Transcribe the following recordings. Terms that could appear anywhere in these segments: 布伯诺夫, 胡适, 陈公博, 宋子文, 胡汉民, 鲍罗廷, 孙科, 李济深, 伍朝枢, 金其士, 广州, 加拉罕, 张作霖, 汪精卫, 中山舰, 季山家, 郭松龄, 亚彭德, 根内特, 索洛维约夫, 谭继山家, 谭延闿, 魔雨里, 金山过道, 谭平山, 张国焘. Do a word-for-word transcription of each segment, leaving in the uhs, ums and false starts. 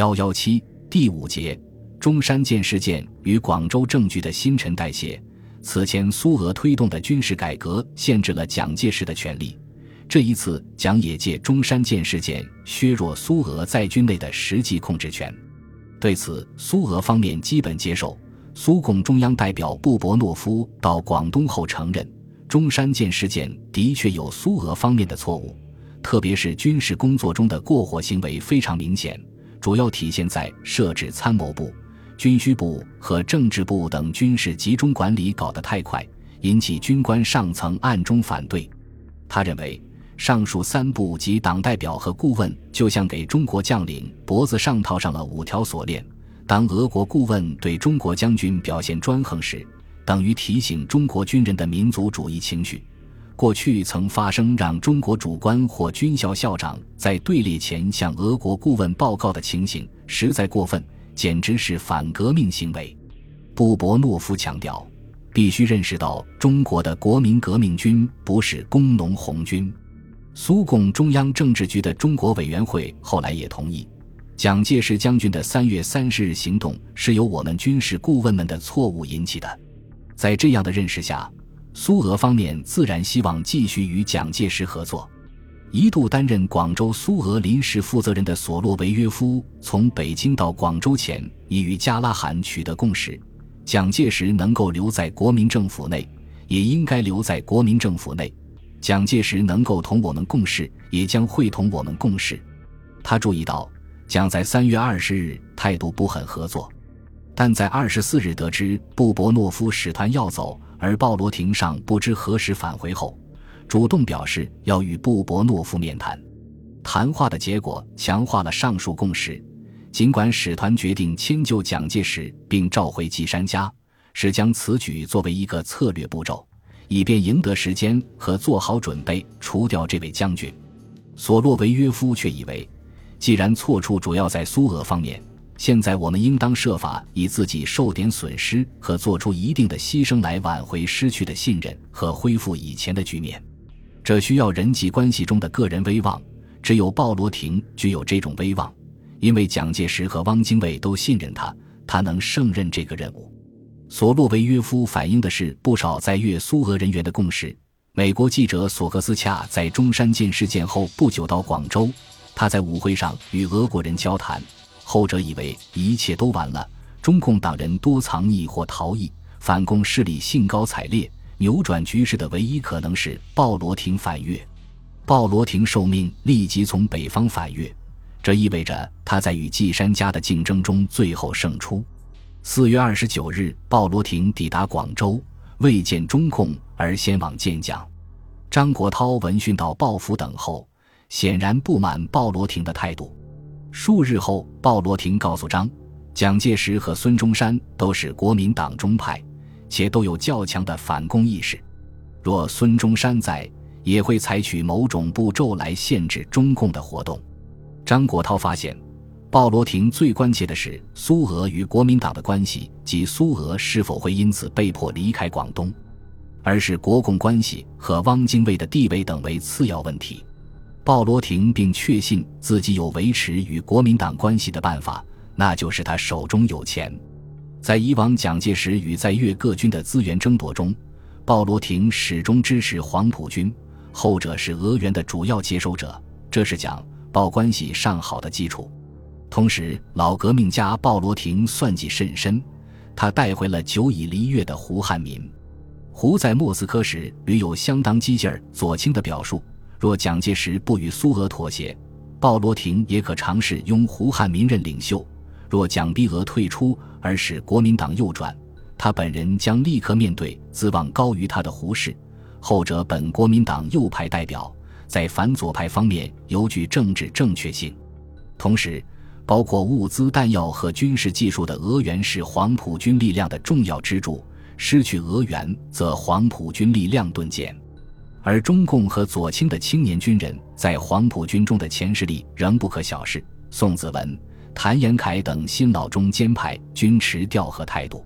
一百一十七第五节，中山舰事件与广州政局的新陈代谢。此前苏俄推动的军事改革限制了蒋介石的权力，这一次蒋也借中山舰事件削弱苏俄在军内的实际控制权。对此，苏俄方面基本接受。苏共中央代表布伯诺夫到广东后承认，中山舰事件的确有苏俄方面的错误，特别是军事工作中的过火行为非常明显，主要体现在设置参谋部、军需部和政治部等军事集中管理搞得太快，引起军官上层暗中反对。他认为上述三部及党代表和顾问就像给中国将领脖子上套上了五条锁链，当俄国顾问对中国将军表现专横时，等于提醒中国军人的民族主义情绪。过去曾发生让中国主官或军校校长在队列前向俄国顾问报告的情形，实在过分，简直是反革命行为。布伯诺夫强调，必须认识到中国的国民革命军不是工农红军。苏共中央政治局的中国委员会后来也同意，蒋介石将军的三月三十日行动是由我们军事顾问们的错误引起的。在这样的认识下，苏俄方面自然希望继续与蒋介石合作。一度担任广州苏俄临时负责人的索洛维约夫从北京到广州前已与加拉罕取得共识，蒋介石能够留在国民政府内，也应该留在国民政府内，蒋介石能够同我们共事，也将会同我们共事。他注意到蒋在三月二十日态度不很合作，但在二十四日得知布伯诺夫使团要走，而鲍罗廷上不知何时返回后，主动表示要与布伯诺夫面谈。谈话的结果强化了上述共识，尽管使团决定迁就蒋介石并召回季山家，是将此举作为一个策略步骤，以便赢得时间和做好准备除掉这位将军。索洛维约夫却以为，既然错处主要在苏俄方面，现在我们应当设法以自己受点损失和做出一定的牺牲来挽回失去的信任和恢复以前的局面。这需要人际关系中的个人威望，只有鲍罗廷具有这种威望，因为蒋介石和汪精卫都信任他，他能胜任这个任务。索洛维约夫反映的是不少在越苏俄人员的共识。美国记者索克斯恰在中山舰事件后不久到广州，他在舞会上与俄国人交谈，后者以为一切都完了，中共党人多藏匿或逃逸，反共势力兴高采烈，扭转局势的唯一可能是鲍罗廷反越。鲍罗廷受命立即从北方反越，这意味着他在与季山家的竞争中最后胜出。四月二十九日，鲍罗廷抵达广州，未见中共而先往见蒋。张国焘闻讯到鲍府等候，显然不满鲍罗廷的态度。数日后，鲍罗廷告诉张，蒋介石和孙中山都是国民党中派，且都有较强的反共意识，若孙中山在，也会采取某种步骤来限制中共的活动。张国焘发现，鲍罗廷最关切的是苏俄与国民党的关系及苏俄是否会因此被迫离开广东，而是国共关系和汪精卫的地位等为次要问题。鲍罗廷并确信自己有维持与国民党关系的办法，那就是他手中有钱。在以往蒋介石与在越各军的资源争夺中，鲍罗廷始终支持黄埔军，后者是俄元的主要接收者，这是蒋鲍关系上好的基础。同时，老革命家鲍罗廷算计甚深，他带回了久已离越的胡汉民。胡在莫斯科时屡有相当激进左倾的表述，若蒋介石不与苏俄妥协，鲍罗廷也可尝试拥胡汉民任领袖，若蒋逼俄退出而使国民党右转，他本人将立刻面对自望高于他的胡适，后者本国民党右派代表，在反左派方面尤具政治正确性。同时，包括物资弹药和军事技术的俄元是黄埔军力量的重要支柱，失去俄元则黄埔军力量顿减。而中共和左倾的青年军人在黄埔军中的前势力仍不可小视，宋子文、谭延闿等新老中间派均持调和态度。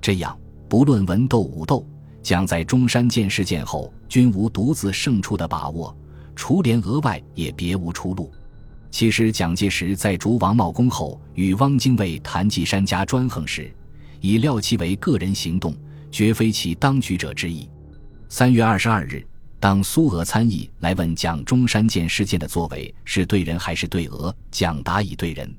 这样，不论文斗武斗，蒋在中山舰事件后均无独自胜出的把握，除联俄外也别无出路。其实蒋介石在逐王茂公后与汪精卫、谭继山家专横时，已料其为个人行动，绝非其当局者之意。三月二十二日，当苏俄参议来问蒋中山舰事件的作为是对人还是对俄，蒋答以对人。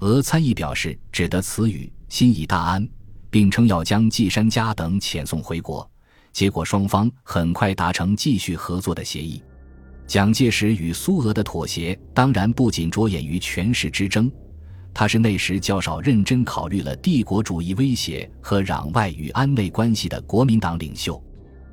俄参议表示只得此语，心以大安，并称要将季山家等遣送回国，结果双方很快达成继续合作的协议。蒋介石与苏俄的妥协当然不仅着眼于权势之争，他是那时较少认真考虑了帝国主义威胁和攘外与安内关系的国民党领袖。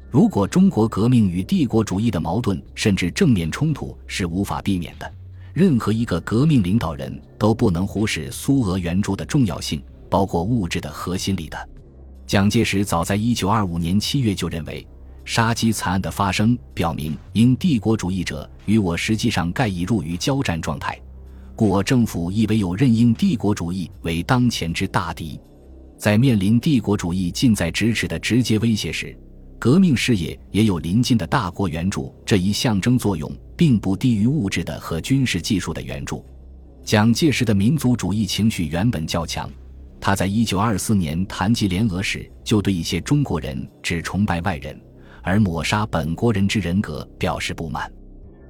如果中国革命与帝国主义的矛盾甚至正面冲突是无法避免的，任何一个革命领导人都不能忽视苏俄援助的重要性，包括物质的和心理的。蒋介石早在一九二五年七月就认为，杀鸡惨案的发生表明因帝国主义者与我实际上概已入于交战状态，故我政府亦唯有任因帝国主义为当前之大敌。在面临帝国主义近在咫尺的直接威胁时，革命事业也有邻近的大国援助，这一象征作用并不低于物质的和军事技术的援助。蒋介石的民族主义情绪原本较强，他在一九二四年谈及联俄时就对一些中国人只崇拜外人而抹杀本国人之人格表示不满。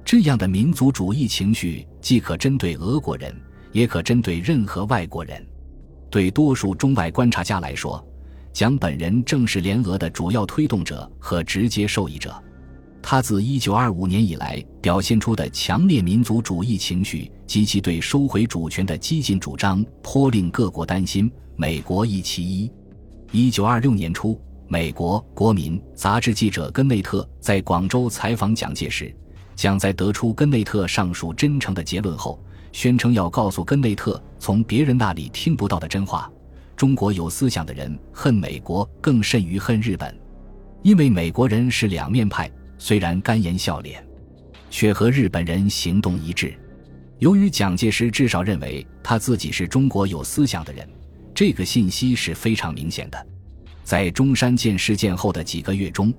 这样的民族主义情绪既可针对俄国人，也可针对任何外国人。对多数中外观察家来说，蒋本人正是联俄的主要推动者和直接受益者。他自一九二五年以来表现出的强烈民族主义情绪及其对收回主权的激进主张颇令各国担心，美国亦其一。一九二六年初，美国《国民》杂志记者根内特在广州采访蒋介石，蒋在得出根内特上述真诚的结论后，宣称要告诉根内特从别人那里听不到的真话：中国有思想的人恨美国更甚于恨日本，因为美国人是两面派，虽然甘言笑脸，却和日本人行动一致。由于蒋介石至少认为他自己是中国有思想的人，这个信息是非常明显的。在中山舰事件后的几个月中，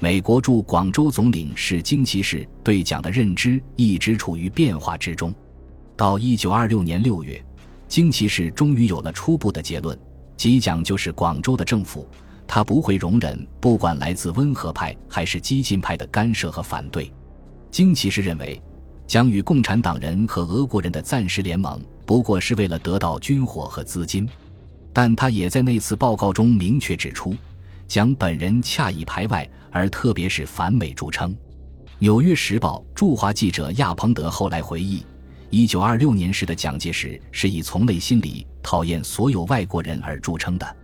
美国驻广州总领事金其士对蒋的认知一直处于变化之中。到一九二六年六月，金其士终于有了初步的结论，即蒋就是广州的政府，他不会容忍不管来自温和派还是激进派的干涉和反对。金其士认为，蒋与共产党人和俄国人的暂时联盟不过是为了得到军火和资金，但他也在那次报告中明确指出，蒋本人恰以排外，而特别是反美著称。《纽约时报》驻华记者亚彭德后来回忆，一九二六年时的蒋介石是以从内心里讨厌所有外国人而著称的，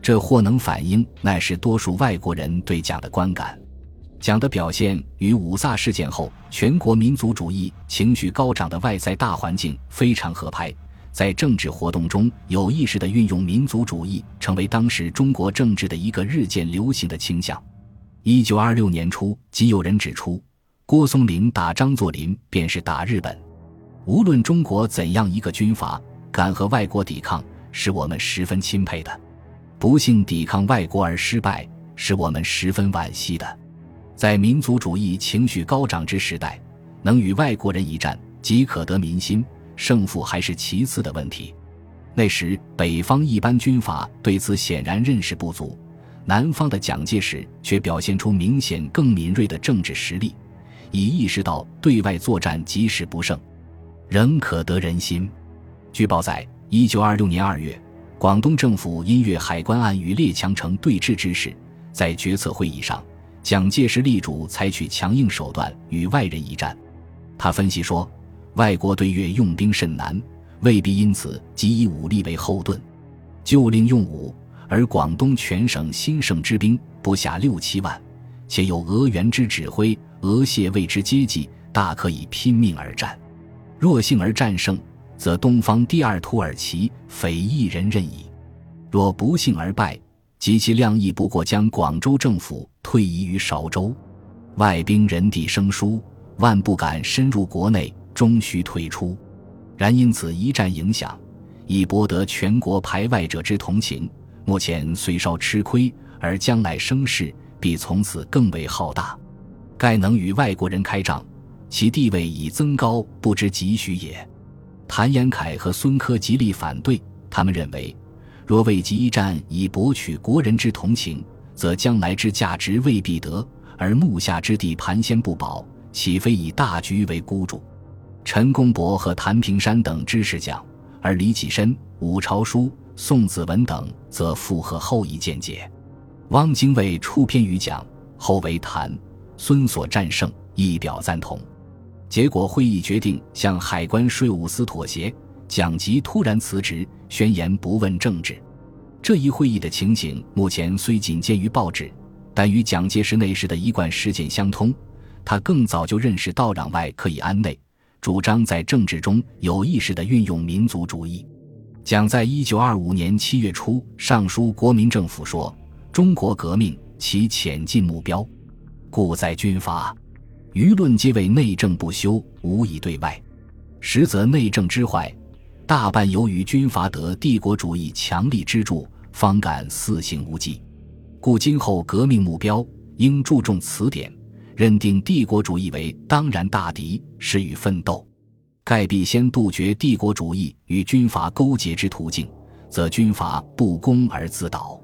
这或能反映那时多数外国人对蒋的观感。蒋的表现与五卅事件后全国民族主义情绪高涨的外在大环境非常合拍，在政治活动中有意识地运用民族主义，成为当时中国政治的一个日渐流行的倾向。一九二六年初，即有人指出，郭松龄打张作霖便是打日本。无论中国怎样一个军阀敢和外国抵抗，是我们十分钦佩的，不幸抵抗外国而失败，是我们十分惋惜的。在民族主义情绪高涨之时代，能与外国人一战即可得民心，胜负还是其次的问题。那时北方一般军阀对此显然认识不足，南方的蒋介石却表现出明显更敏锐的政治实力，已意识到对外作战即使不胜仍可得人心。据报载，一九二六年二月，广东政府因粤海关案与列强城对峙之事，在决策会议上，蒋介石力主采取强硬手段与外人一战。他分析说，外国对粤用兵甚难，未必因此即以武力为后盾，就令用武，而广东全省兴盛之兵不下六七万，且有俄援之指挥，俄械为之接济，大可以拼命而战。若幸而战胜，则东方第二土耳其，匪一人任矣；若不幸而败，及其量亦不过将广州政府退移于韶州。外兵人地生疏，万不敢深入国内，终须退出。然因此一战影响，以博得全国排外者之同情，目前虽稍吃亏，而将来声势必从此更为浩大。盖能与外国人开仗，其地位已增高，不知几许也。谭延闿和孙科极力反对，他们认为若为及一战以博取国人之同情，则将来之价值未必得，而目下之地盘仙不保，岂非以大局为孤注。陈公博和谭平山等支持蒋，而李济深、伍朝枢、宋子文等则附和后一见解。汪精卫初偏于蒋，后为谭、孙所战胜，亦表赞同。结果会议决定向海关税务司妥协，蒋即突然辞职，宣言不问政治。这一会议的情形目前虽仅见于报纸，但与蒋介石那时的一贯实践相通。他更早就认识到攘外可以安内，主张在政治中有意识地运用民族主义。蒋在一九二五年七月初上书国民政府说，中国革命其潜进目标，故在军阀舆论皆为内政不修，无以对外，实则内政之坏大半由于军阀得帝国主义强力支柱，方敢肆行无忌。故今后革命目标应注重此点，认定帝国主义为当然大敌，是与奋斗。盖必先杜绝帝国主义与军阀勾结之途径，则军阀不攻而自倒。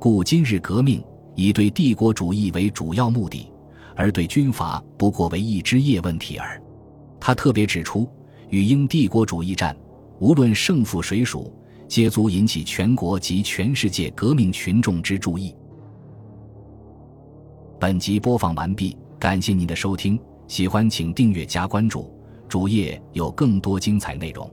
故今日革命以对帝国主义为主要目的，而对军阀不过为一枝叶问题耳。他特别指出，与英帝国主义战无论胜负谁属，皆足引起全国及全世界革命群众之注意。本集播放完毕，感谢您的收听，喜欢请订阅加关注，主页有更多精彩内容。